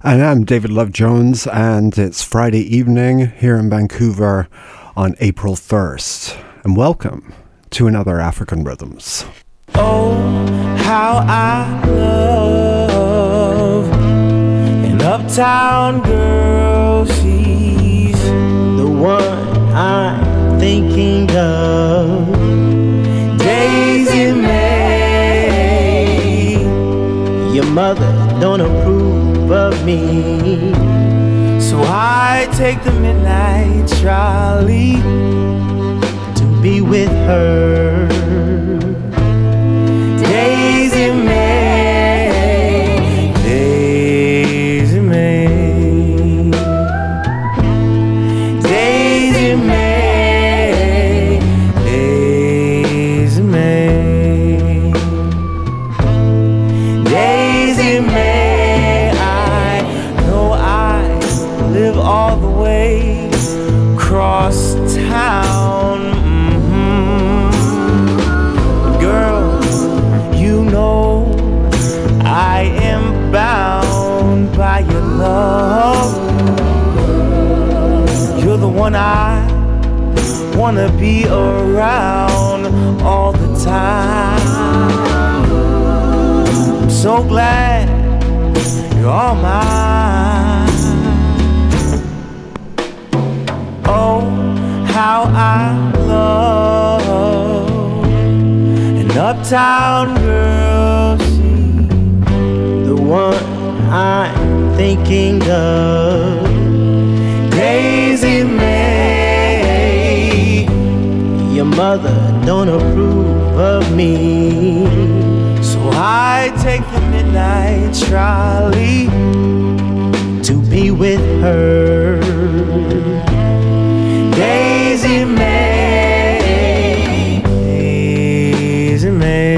And I'm David Love Jones, and it's Friday evening here in Vancouver on April 1st. And welcome to another African Rhythms. Oh, how I love an uptown girl. She's the one I'm thinking of. Daisy May, your mother don't approve of me, so I take the midnight trolley to be with her. Daisy May, Daisy May, Daisy May, Daisy May, Daisy May. I know I live all the way across town. I am bound by your love. You're the one I wanna be around all the time. I'm so glad you're all mine. Oh, how I love an uptown girl. What I'm thinking of, Daisy May. Your mother don't approve of me, so I take the midnight trolley to be with her. Daisy May, Daisy May,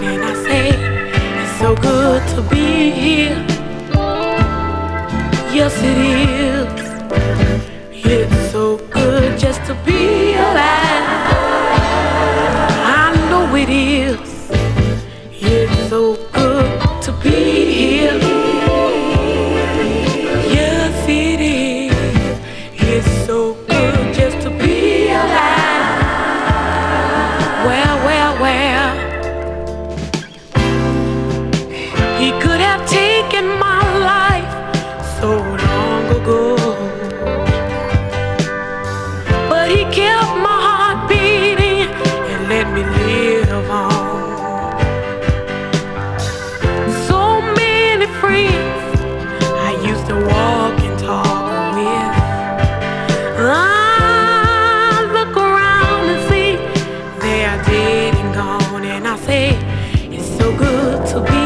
and I say it's so good to be.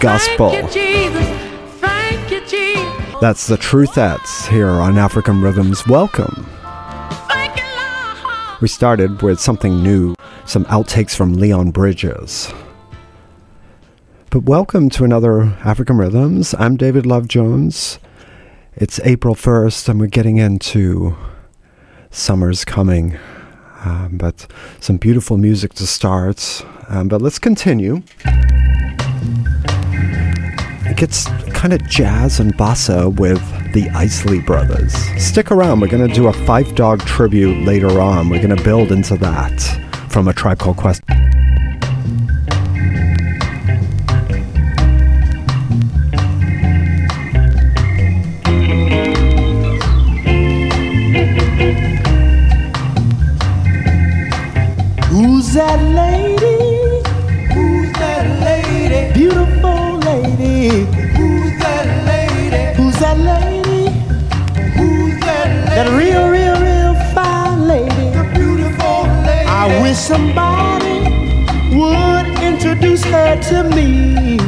Gospel. That's the Truth Ats here on African Rhythms. Welcome. We started with something new, some outtakes from Leon Bridges. But welcome to another African Rhythms. I'm David Love Jones. It's April 1st and we're getting into summer's coming. But some beautiful music to start. But let's continue. It's kind of jazz and bossa with the Isley Brothers. Stick around, we're going to do a Phife Dawg tribute later on. We're going to build into that from A Tribe Called Quest. Who's that lady? Who's that lady? Beautiful. Who's that lady? Who's that lady? Who's that lady? That real, real, real fine lady. The beautiful lady. I wish somebody would introduce her to me.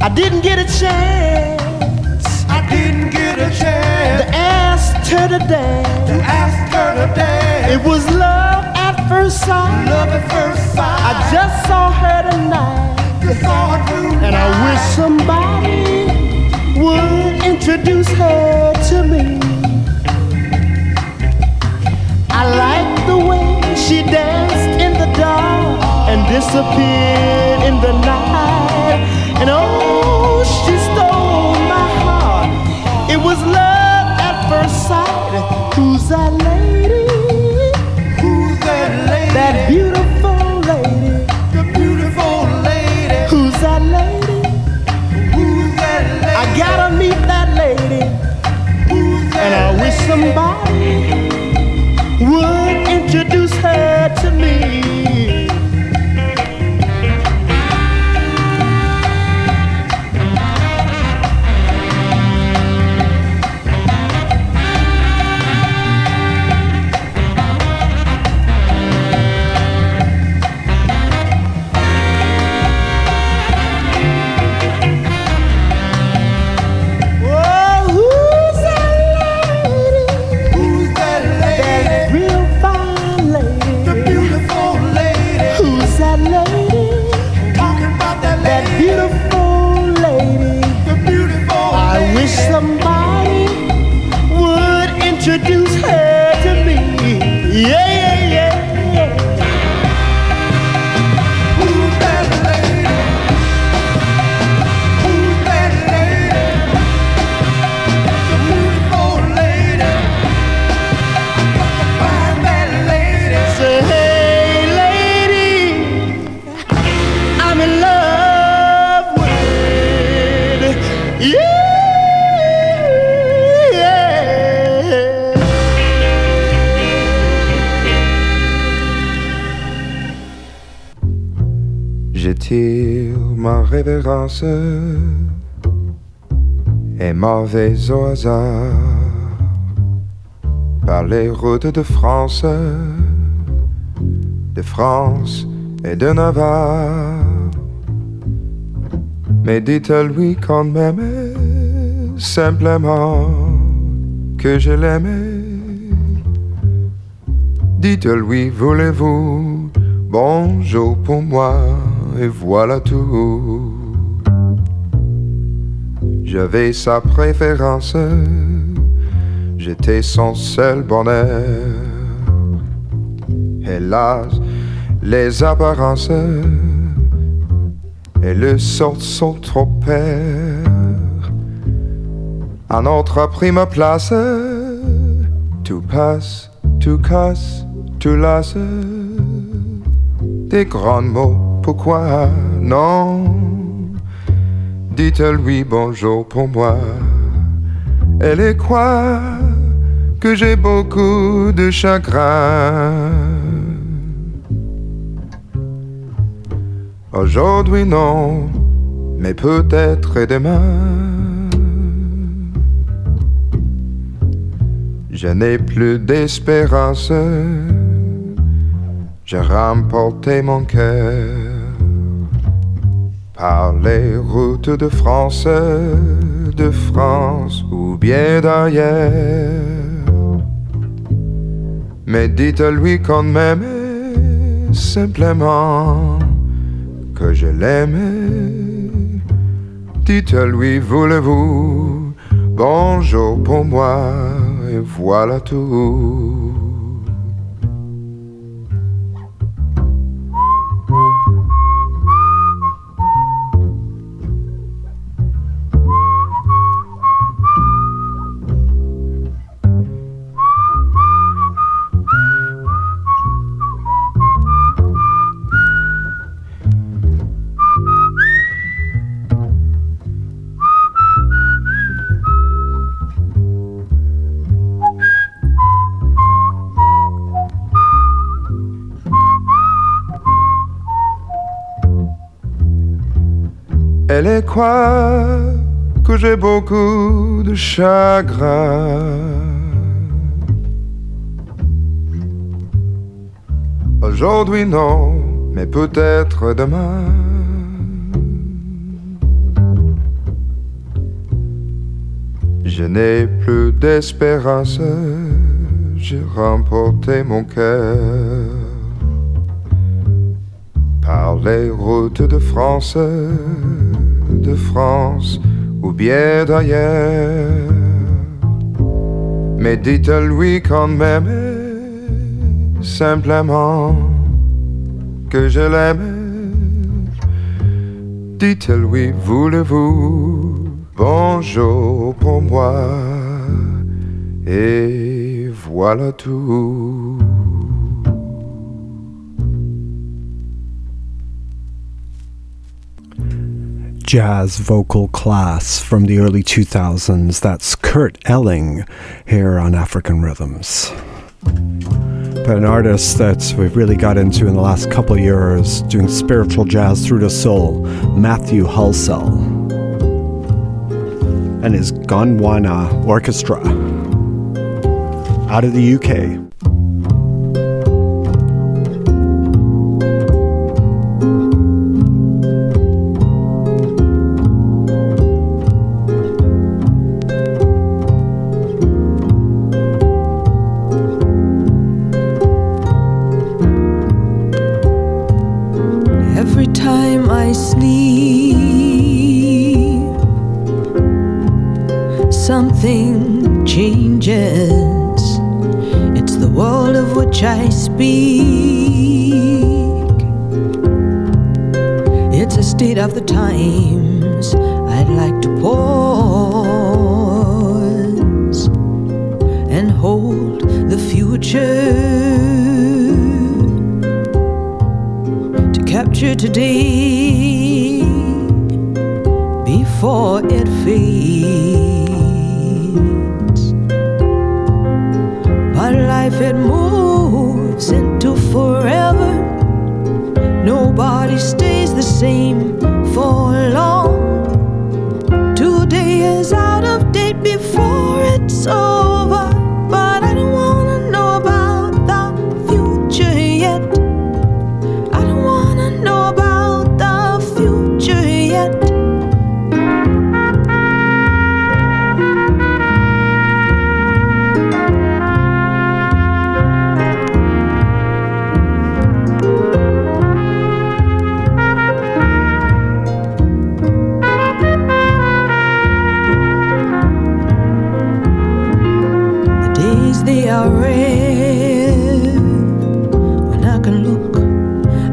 I didn't get a chance. I didn't get a chance to ask her to dance. To ask her to dance. It was love at first sight. Love at first sight. I just saw her tonight. And I wish somebody would introduce her to me. I like the way she danced in the dark and disappeared in the night. And oh, she stole my heart. It was love at first sight. Who's that lady? Who's that lady? That beautiful lady. The beautiful lady. Who's that lady? Who's that lady? I gotta meet that lady. Who's that and I lady? Wish somebody would introduce her to me. Révérence et mauvais au hasard par les routes de France et de Navarre. Mais dites-lui quand même simplement que je l'aimais. Dites-lui, voulez-vous bonjour pour moi, et voilà tout. J'avais sa préférence, j'étais son seul bonheur. Hélas, les apparences et le sort sont trop pères. Un autre a pris ma place, tout passe, tout casse, tout lasse. Des grands mots, pourquoi non? Dites-lui bonjour pour moi. Elle est quoi que j'ai beaucoup de chagrin. Aujourd'hui non, mais peut-être demain. Je n'ai plus d'espérance. J'ai remporté mon cœur par les routes de France ou bien d'ailleurs. Mais dites-lui qu'on m'aimait simplement que je l'aimais. Dites-lui, voulez-vous bonjour pour moi, et voilà tout. Elle est quoi que j'ai beaucoup de chagrin. Aujourd'hui non, mais peut-être demain. Je n'ai plus d'espérance, j'ai remporté mon cœur par les routes de France, de France ou bien d'ailleurs. Mais dites-lui quand même simplement que je l'aime. Dites-lui, voulez-vous bonjour pour moi, et voilà tout. Jazz vocal class from the early 2000s. That's Kurt Elling here on African Rhythms. But an artist that we've really got into in the last couple of years, doing spiritual jazz through the soul, Matthew Halsall and his Gondwana orchestra out of the UK. Something changes. It's the world of which I speak. It's a state of the times I'd like to pause and hold the future to capture today before it fades. Life, it moves into forever. Nobody stays the same for long. Today is out of date before it's over. But I don't wanna know about the future yet. I don't wanna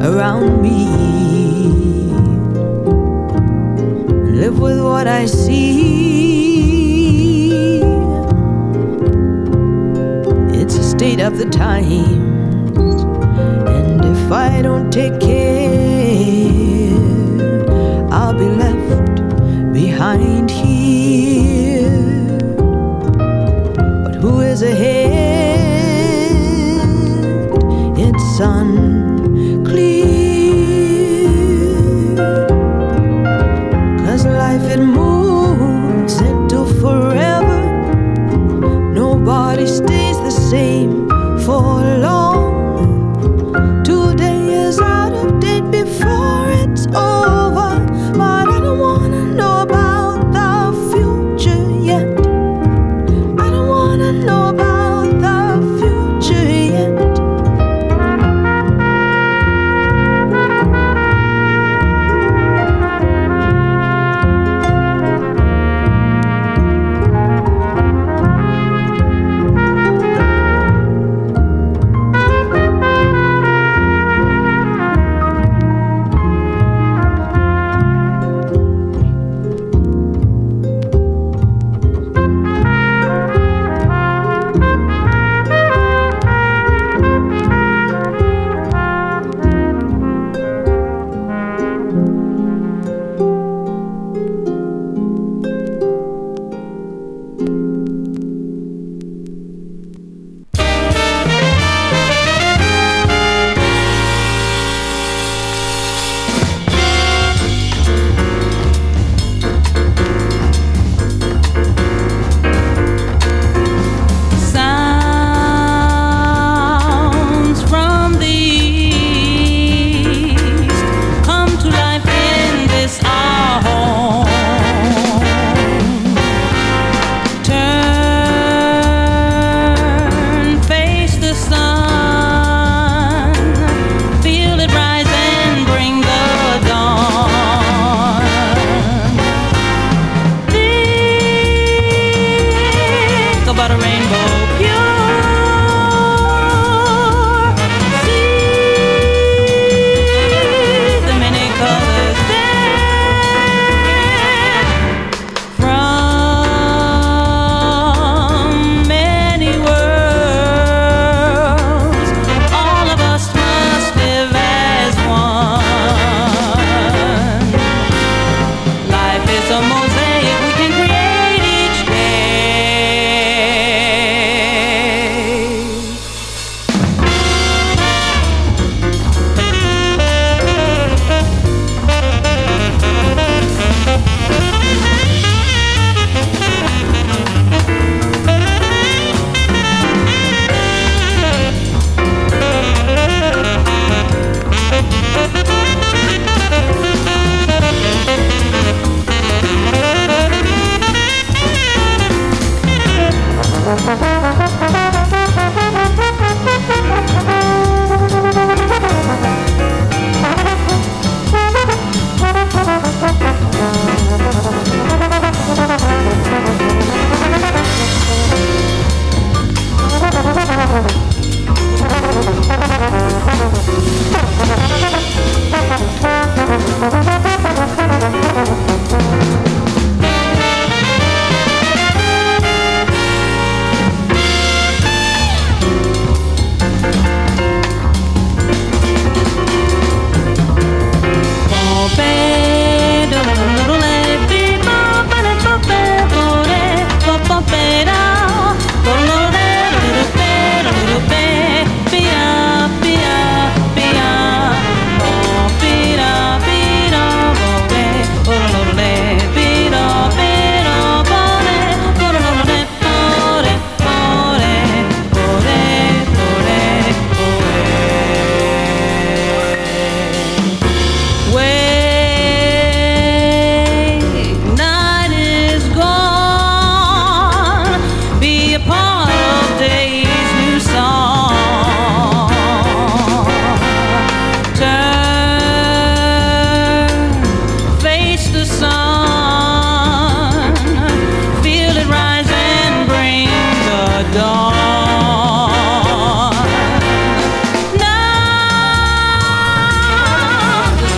around me and live with what I see. It's a state of the times, and if I don't take care, I'll be left behind here. But who is ahead? It's unclear, 'cause life it moves into forever. Nobody stays the same for long. Today is out of date before it's over. But I don't wanna know about the future yet. I don't wanna know about the future yet.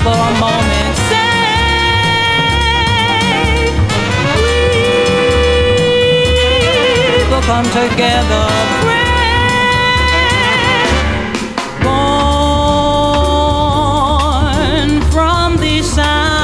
for a moment. Say we will come together. Pray. Born from the sound.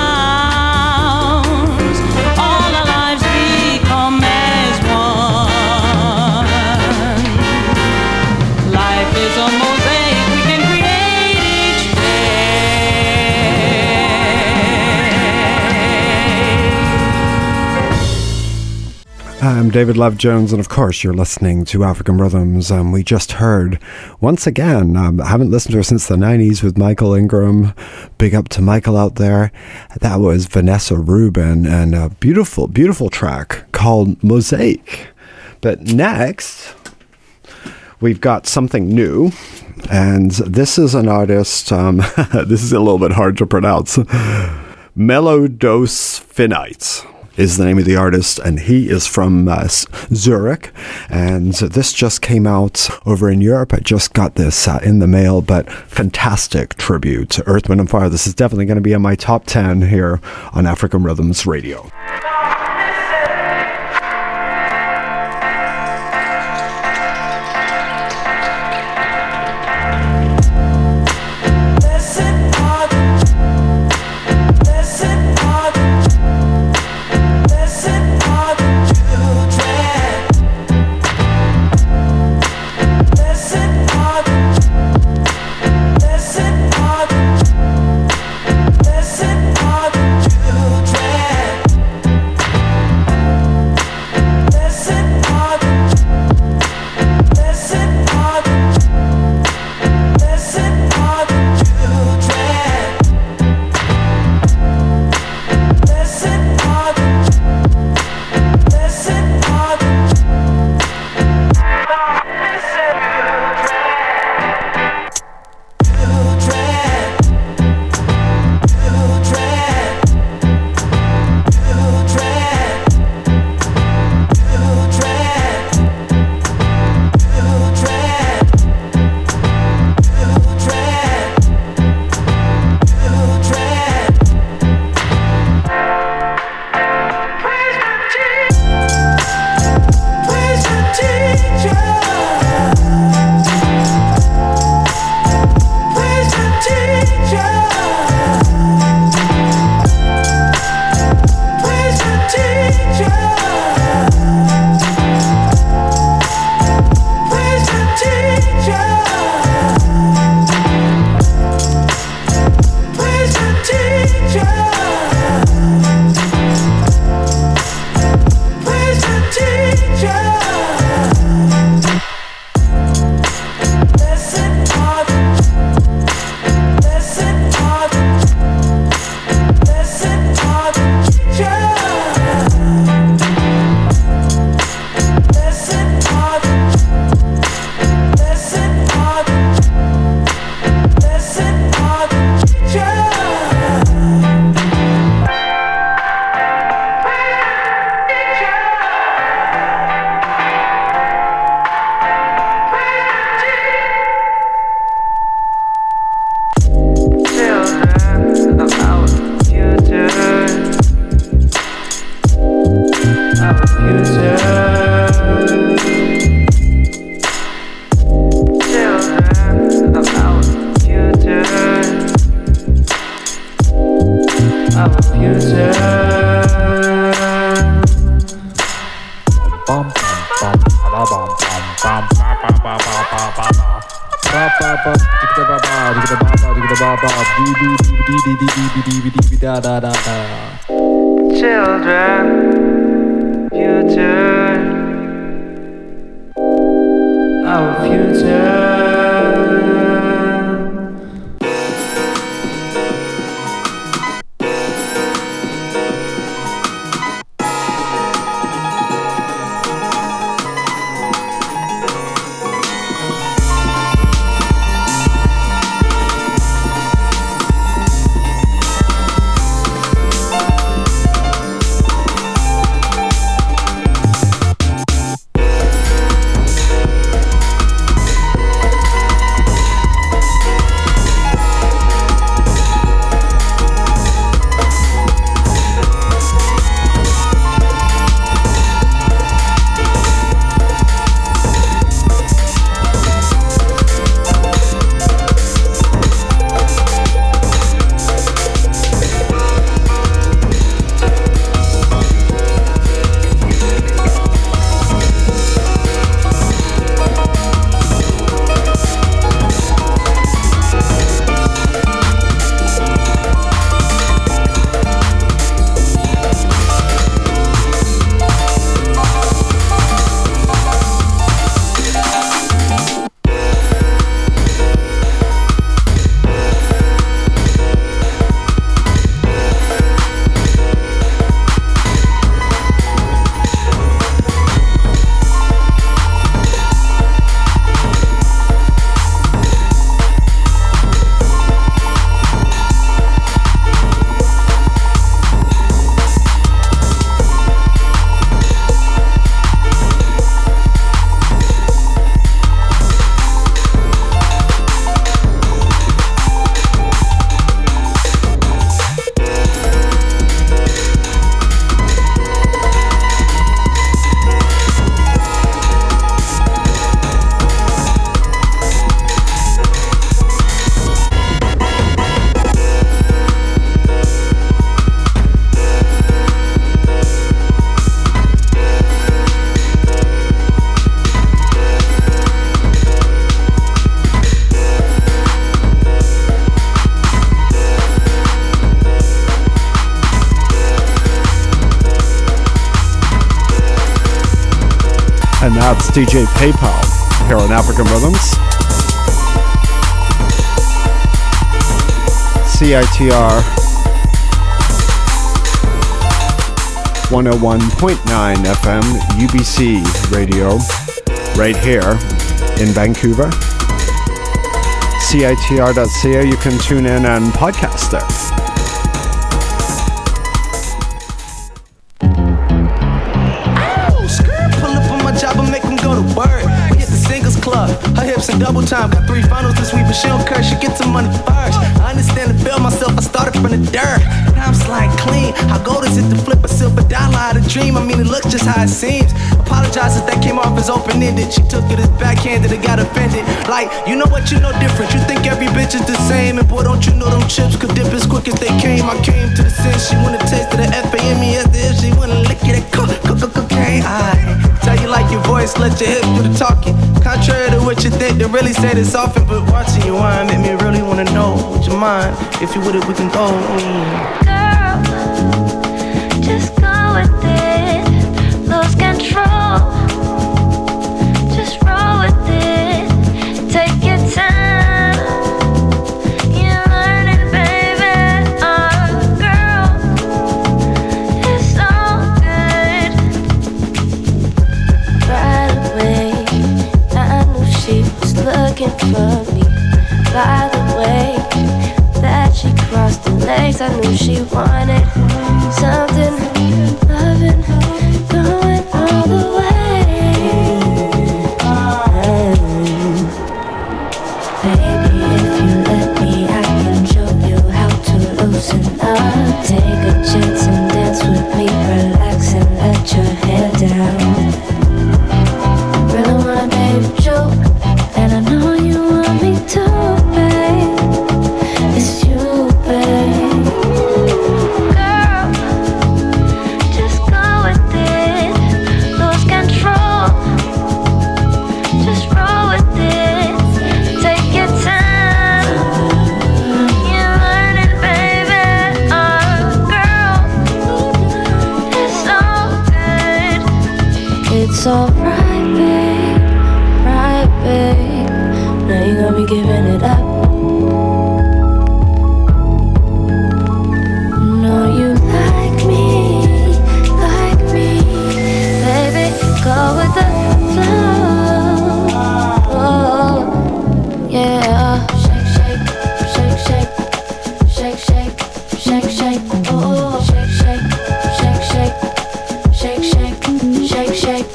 I'm David Love Jones, and of course you're listening to African Rhythms. We just heard, once again, I haven't listened to her since the 90s with Michael Ingram. Big up to Michael out there. That was Vanessa Rubin and a beautiful, beautiful track called Mosaic. But next, we've got something new. And this is an artist, this is a little bit hard to pronounce, Melodosfinite is the name of the artist, and he is from Zurich, and this just came out over in Europe. I just got this in the mail, but fantastic tribute to Earth, Wind & Fire. This is definitely going to be in my top 10 here on African Rhythms Radio. Children, future, our future. Arts DJ PayPal here on African Rhythms. CITR 101.9 FM UBC Radio right here in Vancouver. CITR.ca, you can tune in and podcast there. Double time, got three finals this week, but she don't curse, she gets some money first. I understand and feel myself, I started from the dirt. Now I'm sliding clean, how gold is it to flip a silver dollar out of dream? I mean, it looks just how it seems. Apologize if that came off as open-ended. She took it as backhanded and got offended. Like, you know what, you know different. You think every bitch is the same, and boy, don't you know them chips could dip as quick as they came. I came to the sense, she wanna taste of the F-A-M-E as if she wanna lick it at cocaine. I tell you like your voice, let your hips do the talking. Contrary to what you think, they really say this often, but watching you whine make me really wanna know what you mind. If you with it, we can go. Girl, just go with it. Lose control. Just roll with it. Take your time. You're learning, baby. Oh, girl, it's so good. Right away, I knew she was looking for me. By the way that she crossed the legs, I knew she wanted something loving. Going all the way, baby. If you let me, I can show you how to loosen up. Take a chance and dance with me, relax and let your hair down. Really wanna make a joke, and I know you want me too. It's alright, babe, right, babe. Now you're gonna be giving it up. No, you like me, baby. Go with the flow, yeah. Shake, shake, shake, shake, shake, shake, shake, shake, oh. Shake, shake, shake, shake, shake, shake, shake, shake, shake.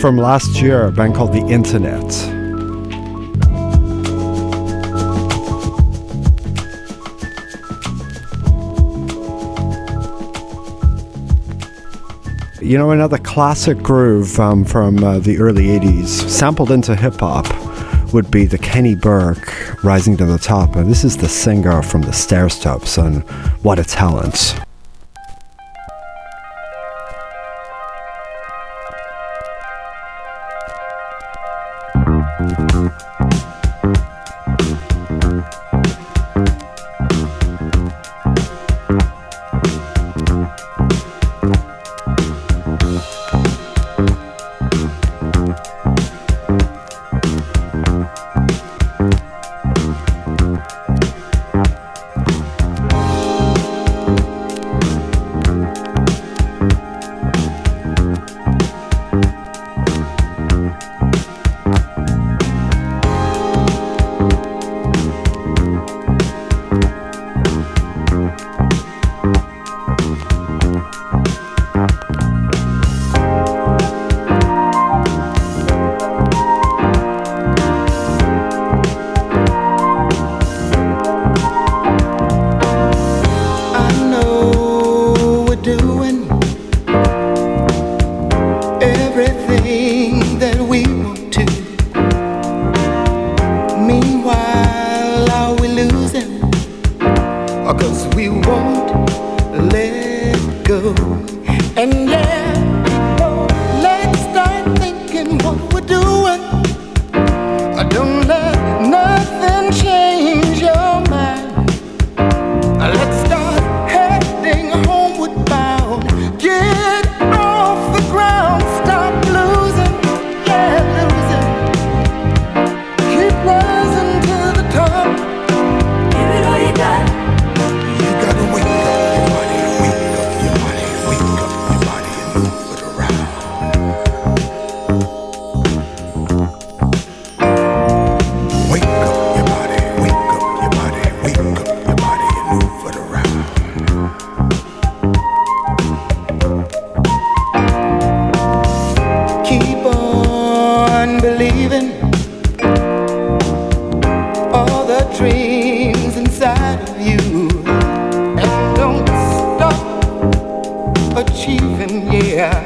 From last year, a band called The Internet. You know, another classic groove from the early 80s, sampled into hip-hop, would be the Kenny Burke Rising to the Top. And this is the singer from the Stairsteps, and what a talent. everything that we want to. Meanwhile, are we losing? Or 'cause we won't let go. And yeah, oh, let's start thinking what we're doing. I don't let nothing change your mind. Let's start heading homeward bound. Get off the ground, stop losing, yeah, losing. Keep rising to the top. Give it all you got. You gotta wake up your body, wake up your body, wake up your body and move it around. Wake up your body, wake up your body, wake up your body and move it around. Keep on believing all the dreams inside of you, and don't stop achieving, yeah.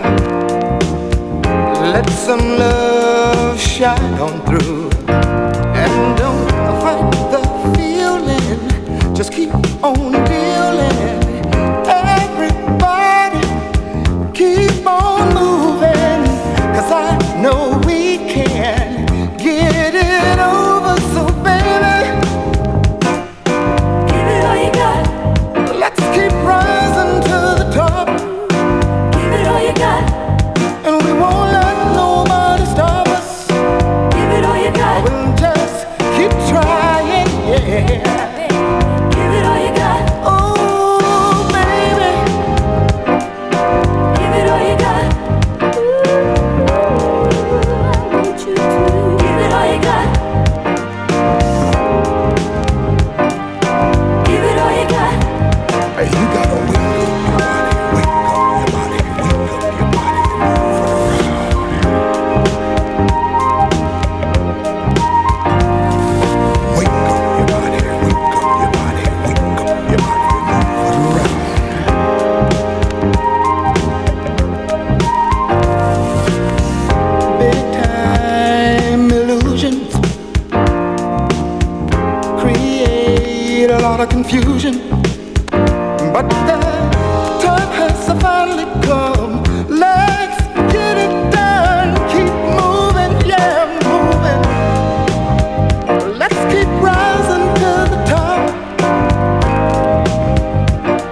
Let some love shine on through, and don't fight the feeling, just keep on dealing. Everybody, keep on moving, 'cause I know we can get it over, so baby. Give it all you got. Let's keep rising to the top, Give it all you got. and we won't let nobody stop us. Give it all you got. We'll just keep trying, yeah. Give it all you got. Oh, baby, Give it all you got. I want you to. Give it all you got. Give it all you got. You gotta wake up your body, wake up your body, wake up your body, wake up your body, wake up your body, wake up your body, move it around. Bedtime illusions create a lot of confusion, but the time has finally come. Let's get it done. Keep moving, yeah, moving. Let's keep rising to the top,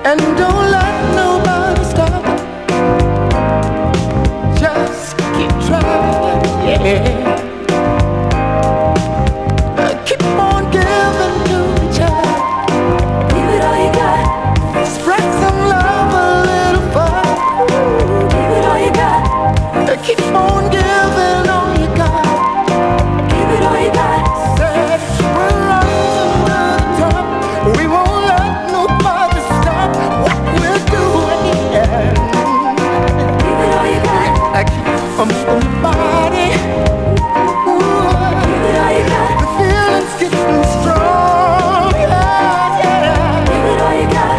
and don't let nobody stop us. Just keep trying, yeah. Keep on giving to each other. Give it all you got. Spread some love a little far. Give it all you got. Keep on giving all you got. Give it all you got. Said we're rising to the top. We won't let nobody stop what we're doing, yeah. Give it all you got. I keep on moving my body. Ooh. Give it all you got. The feeling's getting strong, yeah. Give it all you got.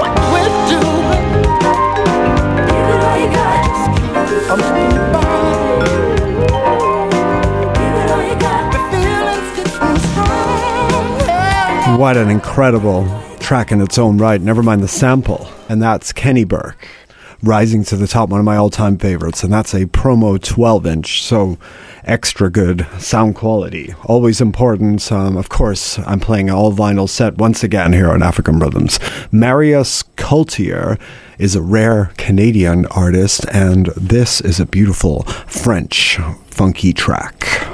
What we're doing, Give it all you got. I'm moving my body. Give it all you got. The feeling's getting strong, yeah. What an incredible track in its own right, never mind the sample. And that's Kenny Burke, Rising to the Top, one of my all-time favorites, and that's a promo 12-inch, so extra good sound quality. Always important. Of course, I'm playing an all-vinyl set once again here on African Rhythms. Marius Cultier is a rare Canadian artist, and this is a beautiful French funky track.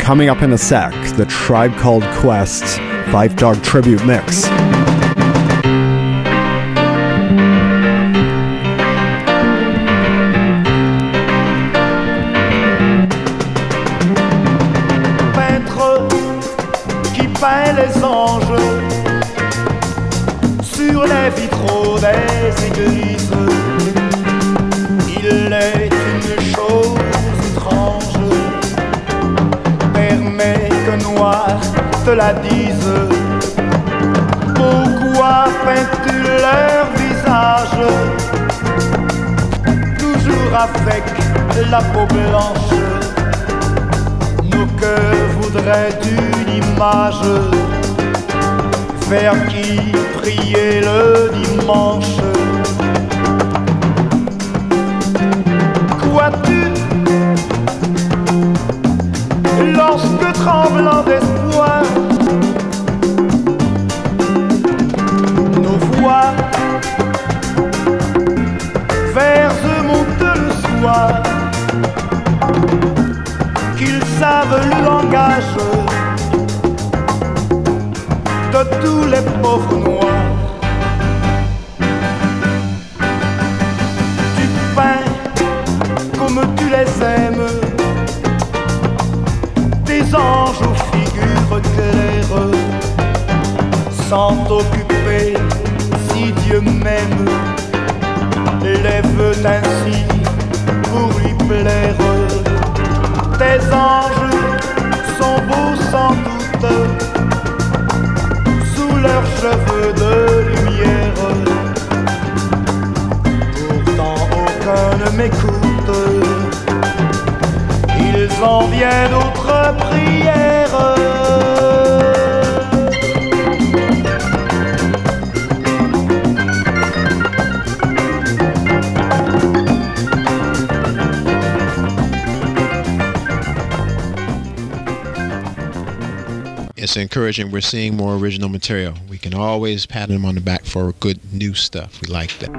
Coming up in a sec, The Tribe Called Quest, Phife Dawg tribute mix. Peintre qui peint les anges sur les vitraux des églises. Il est une chose étrange, permet que noir cela disent. Pourquoi peins-tu leur visage? Toujours avec la peau blanche. Nos cœurs voudraient une image. Vers qui prier le dimanche. Crois-tu, lorsque tremblant d'espoir, nos voix vers eux montent le soir, qu'ils savent le langage de tous les pauvres noirs. Tu peins comme tu les aimes, des anges aux figures claires, sans t'occuper, si Dieu m'aime, lève ainsi pour lui plaire. Tes anges sont beaux sans doute, sous leurs cheveux de lumière, pourtant aucun ne m'écoute. Ils en viennent d'autres prières. It's encouraging. We're seeing more original material. We can always pat them on the back for good new stuff. We like that.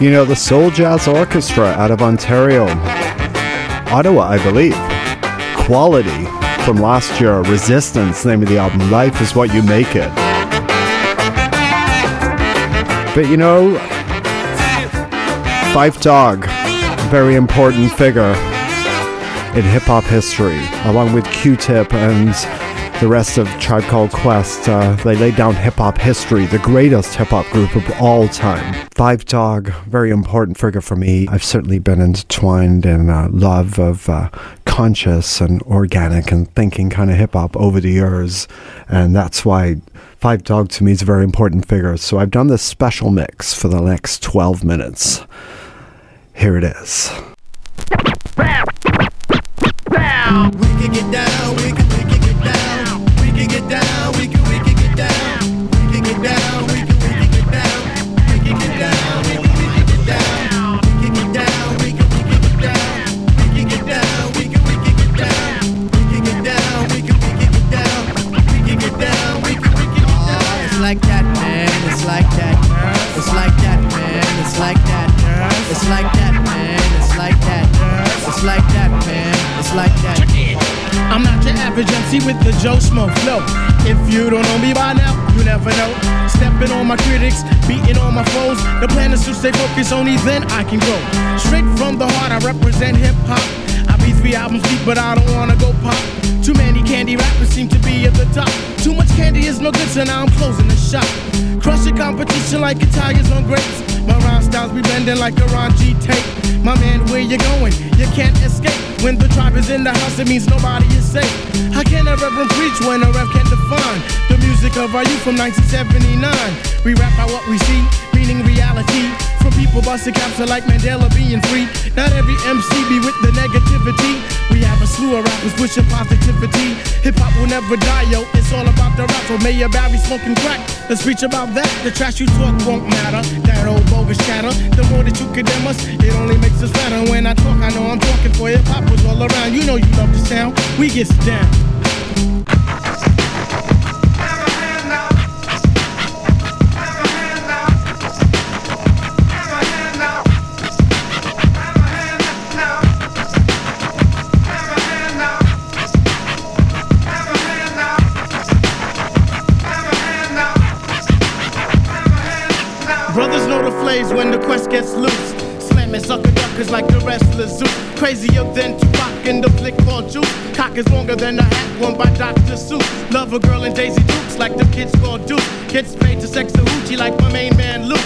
You know, the Soul Jazz Orchestra out of Ontario, Ottawa, I believe. Quality from last year, Resistance, name of the album, Life is What You Make It. But you know, Phife Dawg, very important figure in hip-hop history, along with Q-Tip and the rest of Tribe Called Quest. They laid down hip-hop history, the greatest hip-hop group of all time. Phife Dawg, very important figure for me. I've certainly been entwined in love of conscious and organic and thinking kind of hip-hop over the years, and that's why Phife Dawg to me is a very important figure. So I've done this special mix for the next 12 minutes. Here it is. With the Joe Schmo flow. If you don't know me by now, you never know. Stepping on my critics, beating on my foes. The plan is to stay focused, only then I can grow. Straight from the heart, I represent hip-hop. I be 3 albums deep, but I don't wanna go pop. Too many candy rappers seem to be at the top. Too much candy is no good, so now I'm closing the shop. Crushing competition like Italians on grapes. My rhyme styles be bending like a Ron G tape. My man, where you going? You can't escape. When the tribe is in the house, it means nobody is safe. How can a reverend preach when a rep can't define the music of our youth from 1979? We rap out what we see, meaning reality. From people busting caps like Mandela being free. Not every MC be with the negativity. We have a slew of rappers pushing positivity. Hip-hop will never die, yo, it's all about the rap. So Mayor Barry smoking crack, let's preach about that. The trash you talk won't matter, that old bogus chatter. The more that you condemn us, it only makes us better. When I talk, I know I'm talking for hip-hop was all around. You know you love the sound, we get down. When the quest gets loose, slamming sucker duckers like the wrestlers zoo. Crazier than Tupac in the flick called Juice. Cock is longer than a hat worn by Dr. Seuss. Love a girl in Daisy Dukes like the kids called Duke. Gets paid to sex a hoochie like my main man Luke.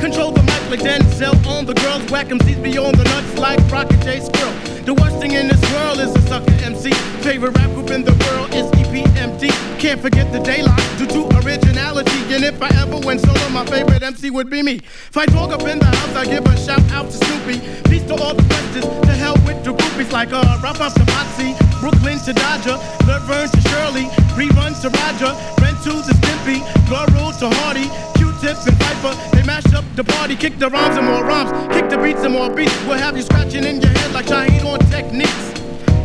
Control the mic like Denzel on the girls. Whack 'em seats beyond the nuts like Rocket J. Squirrel. The worst thing in this world is a sucker MC. Favorite rap group in the world is EPMD. Can't forget the daylight due to originality. And if I ever went solo, my favorite MC would be me. If I talk up in the house, I give a shout out to Snoopy. Peace to all the questions, to hell with the groupies. Like Ralph Ops to Moxie, Brooklyn to Dodger, Laverne to Shirley, Rerun to Roger, Rent to the Stimpy, Laurel to Hardy, Q-Tips and Piper. They mash up the party, kick the rhymes and more rhymes, kick the beats and more beats. We'll have you scratching in your head like Shaheen on techniques.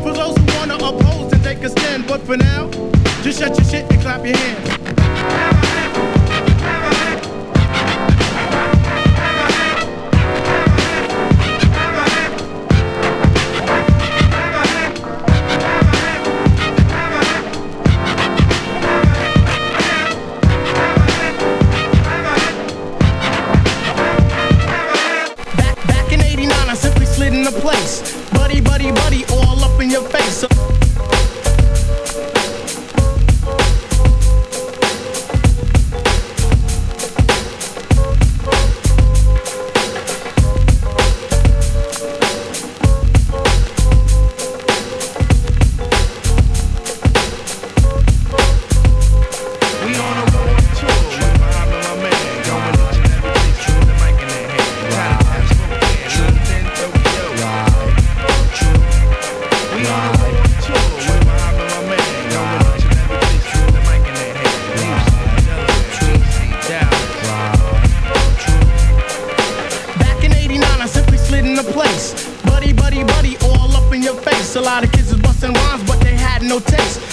For those who wanna oppose and take a stand, but for now, just shut your shit and clap your hands.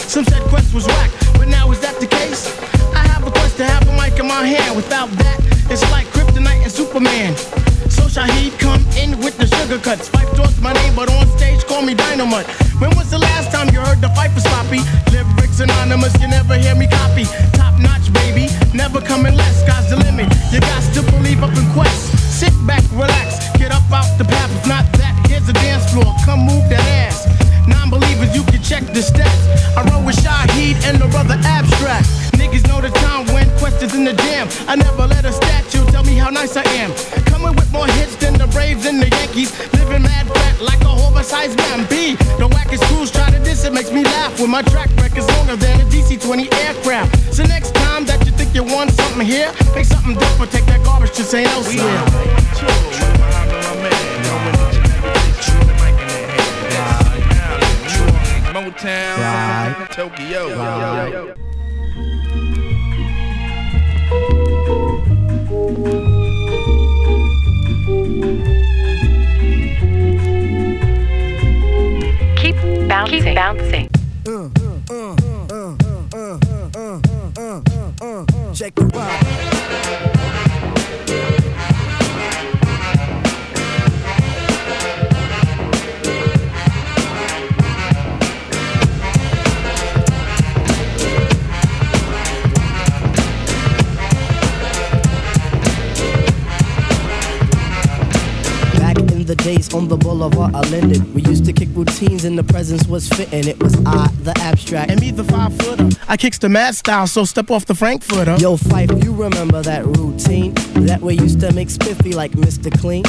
Some said Quest was whack, but now is that the case? I have a quest It's to have a mic in my hand. Without that, it's like Kryptonite and Superman. So Shaheed come in with the sugar cuts. Phife Dawg's my name, but on stage call me Dynamite. When was the last time you heard the Phife was sloppy? Lyrics anonymous, you never hear me copy. Top notch, baby, never coming less. Sky's the limit, you got to believe up in Quest. Sit back, relax, get up out the path. If not that, here's a dance floor, come move that ass. Non-believers, you can check the stats. I run with Shaheed and the brother Abstract. Niggas know the time when Quest is in the jam. I never let a statue tell me how nice I am. Coming with more hits than the Braves and the Yankees. Living mad fat like a oversized man B. The wackest crews try to diss, it makes me laugh. When my track record's longer than a DC-20 aircraft. So next time that you think you want something here, make something different, take that garbage to say elsewhere. Motown, right. Tokyo. Right. Keep bouncing. Check the vibe. The days on the boulevard I landed. We used to kick routines and the presence was fitting. It was I, the Abstract, and me, the 5-footer. I kicks the mad style, so step off the Frankfurter. Yo, Phife, you remember that routine? That way used to make spiffy like Mr. Clean.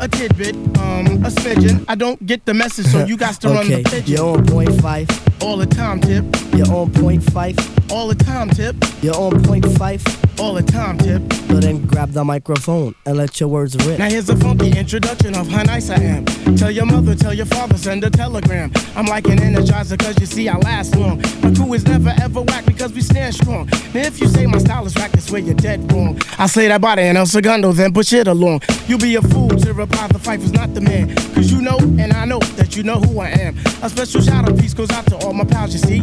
A tidbit, a smidgen. I don't get the message, so you got to okay. Run the pigeon. You're on point, Phife. All the time, Tip. You're on point, Phife. All the time, Tip. You're on point, Phife. All the time, Tip. So then grab the microphone and let your words rip. Now here's a funky introduction of how nice I am. Tell your mother, tell your father, send a telegram. I'm like an energizer, cause you see I last long. My crew is never ever whack because we stand strong. Now if you say my style is whack, that's where you're dead wrong. I say that body and El Segundo, then push it along. You'll be a fool to reply the Phife is not the man. Cause you know, and I know, that you know who I am. A special shout out piece goes out to all my pals, you see.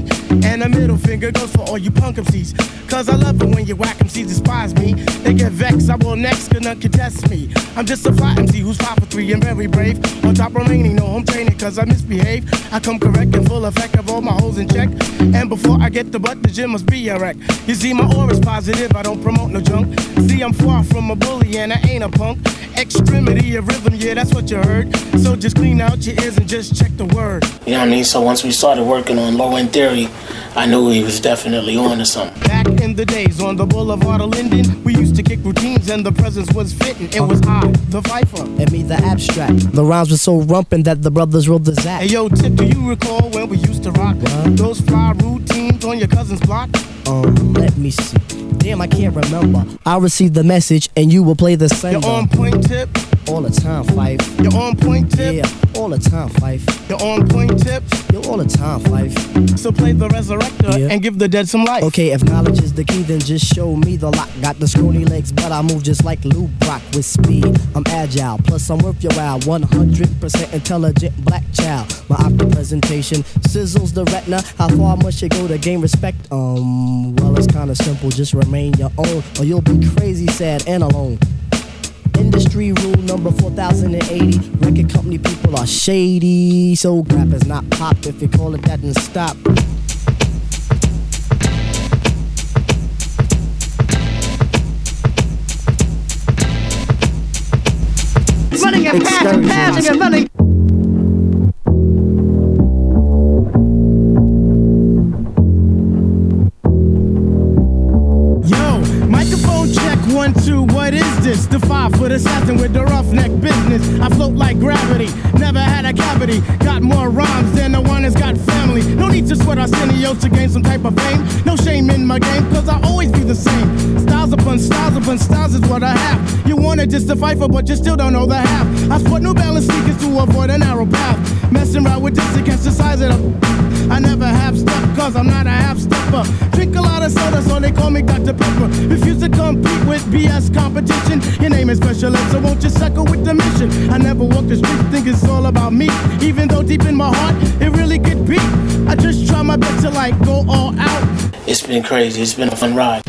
And a middle finger goes for all you punk MCs. Cause I love it when you whack MCs despise me. They get vexed, I will next, cause none can test me. I'm just a fly MC who's 5'3" and very brave. On top remaining, no home training cause I misbehave. I come correct and full effect of all my hoes in check. And before I get the butt, the gym must be a wreck. You see my aura's positive, I don't promote no junk. See I'm far from a bully and I ain't a punk. Extremity of rhythm, yeah that's what you heard. So just clean out your ears and just check the word. You know what I mean? So once we started working on Low End Theory, I knew he was definitely on to something. Back in the days on the boulevard of Linden, we used to kick routines and the presence was fitting. It was I, the Phifer, and me, the Abstract. The rhymes were so rumpin' that the brothers rolled the zap. Hey yo, Tip, do you recall when we used to rock those fly routines on your cousin's block? Let me see. Damn, I can't remember. I'll receive the message and you will play the sender. You're on point, Tip. All the time, Phife. You're on point, Tip. Yeah, all the time, Phife. You're on point, Tip. You're all the time, Phife. So play the Resurrector and give the dead some life. Okay, if knowledge is the key, then just show me the lock. Got the scrawny legs, but I move just like Lou Brock with speed. I'm agile, plus I'm worth your while. 100% intelligent black child. My opera presentation sizzles the retina. How far must you go to gain respect? Well, it's kinda simple. Just remain your own, or you'll be crazy, sad, and alone. Industry rule number 4080. Record company people are shady, so crap is not pop. If you call it that, then stop. Running a path and passing and running. One, two, what is this? The 5-foot assassin with the roughneck business. I float like gravity, never had a cavity. Got more rhymes than the one that's got family. No need to sweat Arsenio to gain some type of fame. No shame in my game, cause I always be the same. Styles upon styles upon styles is what I have. You wanna just to fight for, but you still don't know the half. I sport New Balance sneakers to avoid a narrow path. Messing around with this against the size of the... I never have stuff, cause I'm not a half-stepper. Drink a lot of soda, so they call me Dr. Pepper. Refuse to compete with BS competition. Your name is special ed, so won't you sucker with the mission? I never walk the street, think it's all about me. Even though deep in my heart, it really could be. I just try my best to like go all out. It's been crazy. It's been a fun ride.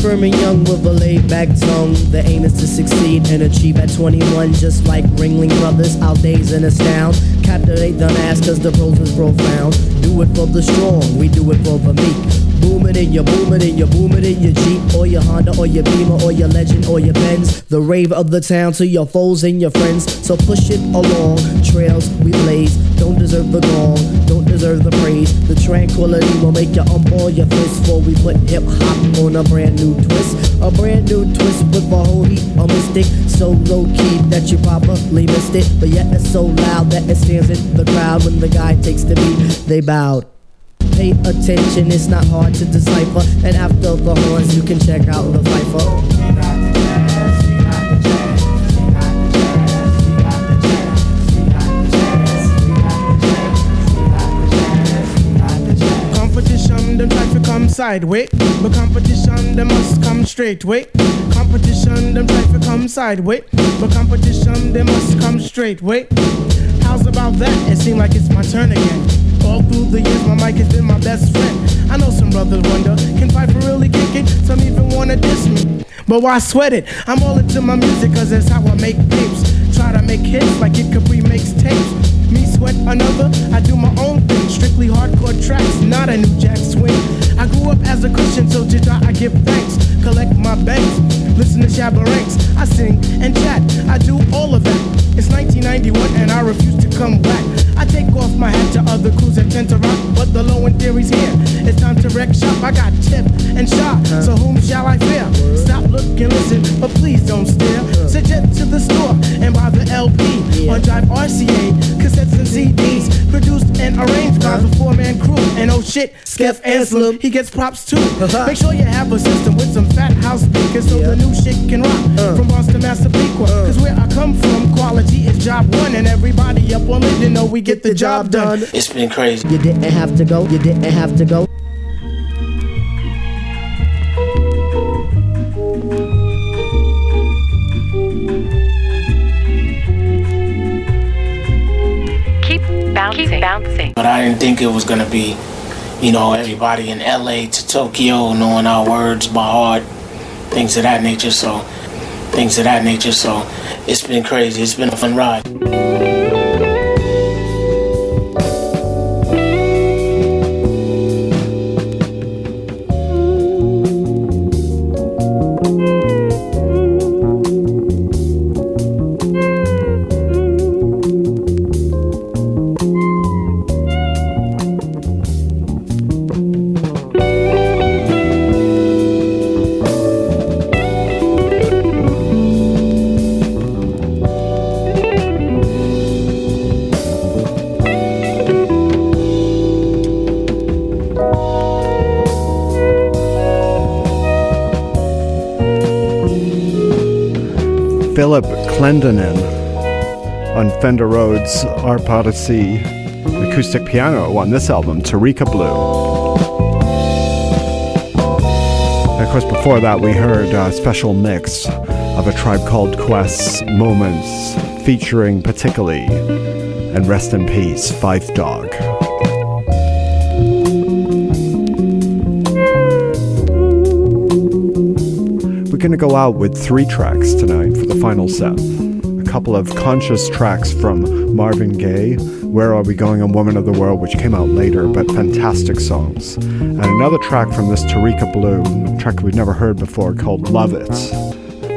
Firm and young with a laid-back tongue. The aim is to succeed and achieve at 21. Just like Ringling Brothers, I'll daze and astound. Captivate the mass cause the pros is profound. Do it for the strong, we do it for the meek. Boom it in your boom it in your boom it in your Jeep, or your Honda, or your Beamer, or your Legend, or your Benz. The rave of the town to your foes and your friends. So push it along, trails we blaze. Don't deserve the gong, don't deserve the praise. The tranquility will make you unball your fists, for we put hip hop on a brand new twist. A brand new twist with a whole heap of mystic. So low key that you probably missed it, but yet it's so loud that it stands in the crowd. When the guy takes the beat, they bowed. Pay attention, it's not hard to decipher. And after the horns, you can check out the Phife. Them try to come sideways, but competition them must come straightway. Competition them try to come sideways, but competition they must come straightway. How's about that? It seems like it's my turn again. All through the years, my mic has been my best friend. I know some brothers wonder, can Phife really kick it? Some even wanna diss me, but why sweat it? I'm all into my music cause that's how I make tapes. Try to make hits like it Capri makes tapes. Me sweat another, I do my own thing. Strictly hardcore tracks, not a new jack swing. I grew up as a Christian, so to die I give thanks. Collect my banks, listen to Shabaranks. I sing and chat, I do all of that. It's 1991 and I refuse to come back. I take off my hat to other crews that tend to rock, but the low end theory's here. It's time to wreck shop, I got tip and shot, so whom shall I fear? Stop, look and listen, but please don't stare. Suggest to the store and buy the LP on Drive RCA, cause and CDs produced and arranged by the four-man crew. And oh shit, Skeff Anselm, he gets props too. Make sure you have a system with some fat house speakers, so the new shit can rock from Boston to Massapequa. Cause where I come from, quality is job one, and everybody up on it, they know we get the job done. It's been crazy. You didn't have to go, you didn't have to go. Keep bouncing. But I didn't think it was gonna be, you know, everybody in LA to Tokyo knowing our words by heart, things of that nature. So it's been crazy. It's been a fun ride. Clendenin on Fender Rhodes, Our Odyssey, acoustic piano on this album, Tarika Blue. And of course, before that, we heard a special mix of A Tribe Called Quest's Moments, featuring particularly, and rest in peace, Phife Dawg. We're going to go out with 3 tracks tonight for the final set. A couple of conscious tracks from Marvin Gaye, Where Are We Going, and Woman of the World, which came out later, but fantastic songs. And another track from this Tarika Blue, a track we've never heard before, called Love It.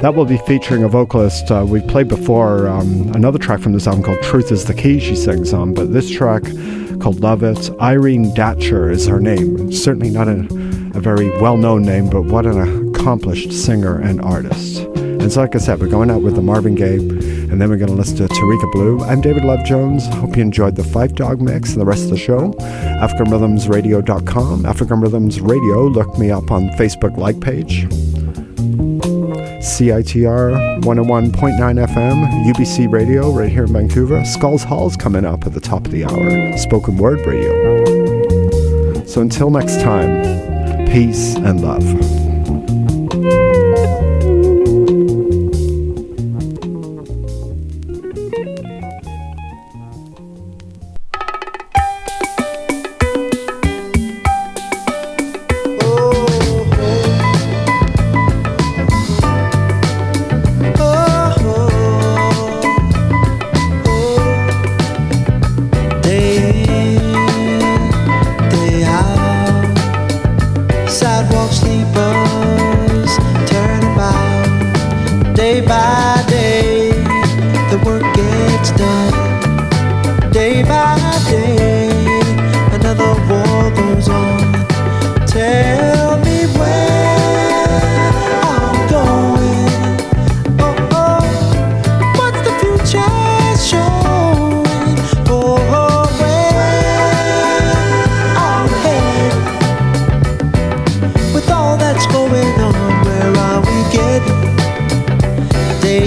That will be featuring a vocalist we've played before, another track from this album called Truth Is the Key she sings on, but this track called Love It, Irene Datcher is her name. Certainly not a very well-known name, but what an accomplished singer and artist. And so like I said, we're going out with the Marvin Gaye, and then we're going to listen to Tarika Blue. I'm David Love Jones. Hope you enjoyed the Phife Dawg mix and the rest of the show. AfricanRhythmsRadio.com. African Rhythms Radio. Look me up on Facebook like page. CITR 101.9 FM. UBC Radio right here in Vancouver. Skulls Hall's coming up at the top of the hour. Spoken Word Radio. So until next time, peace and love. Day by day, the work gets done. Day by day, another war goes on. Tell me where I'm going. Oh, oh, what's the future showing? Oh, where I'm headed. With all that's going on, where are we getting? Day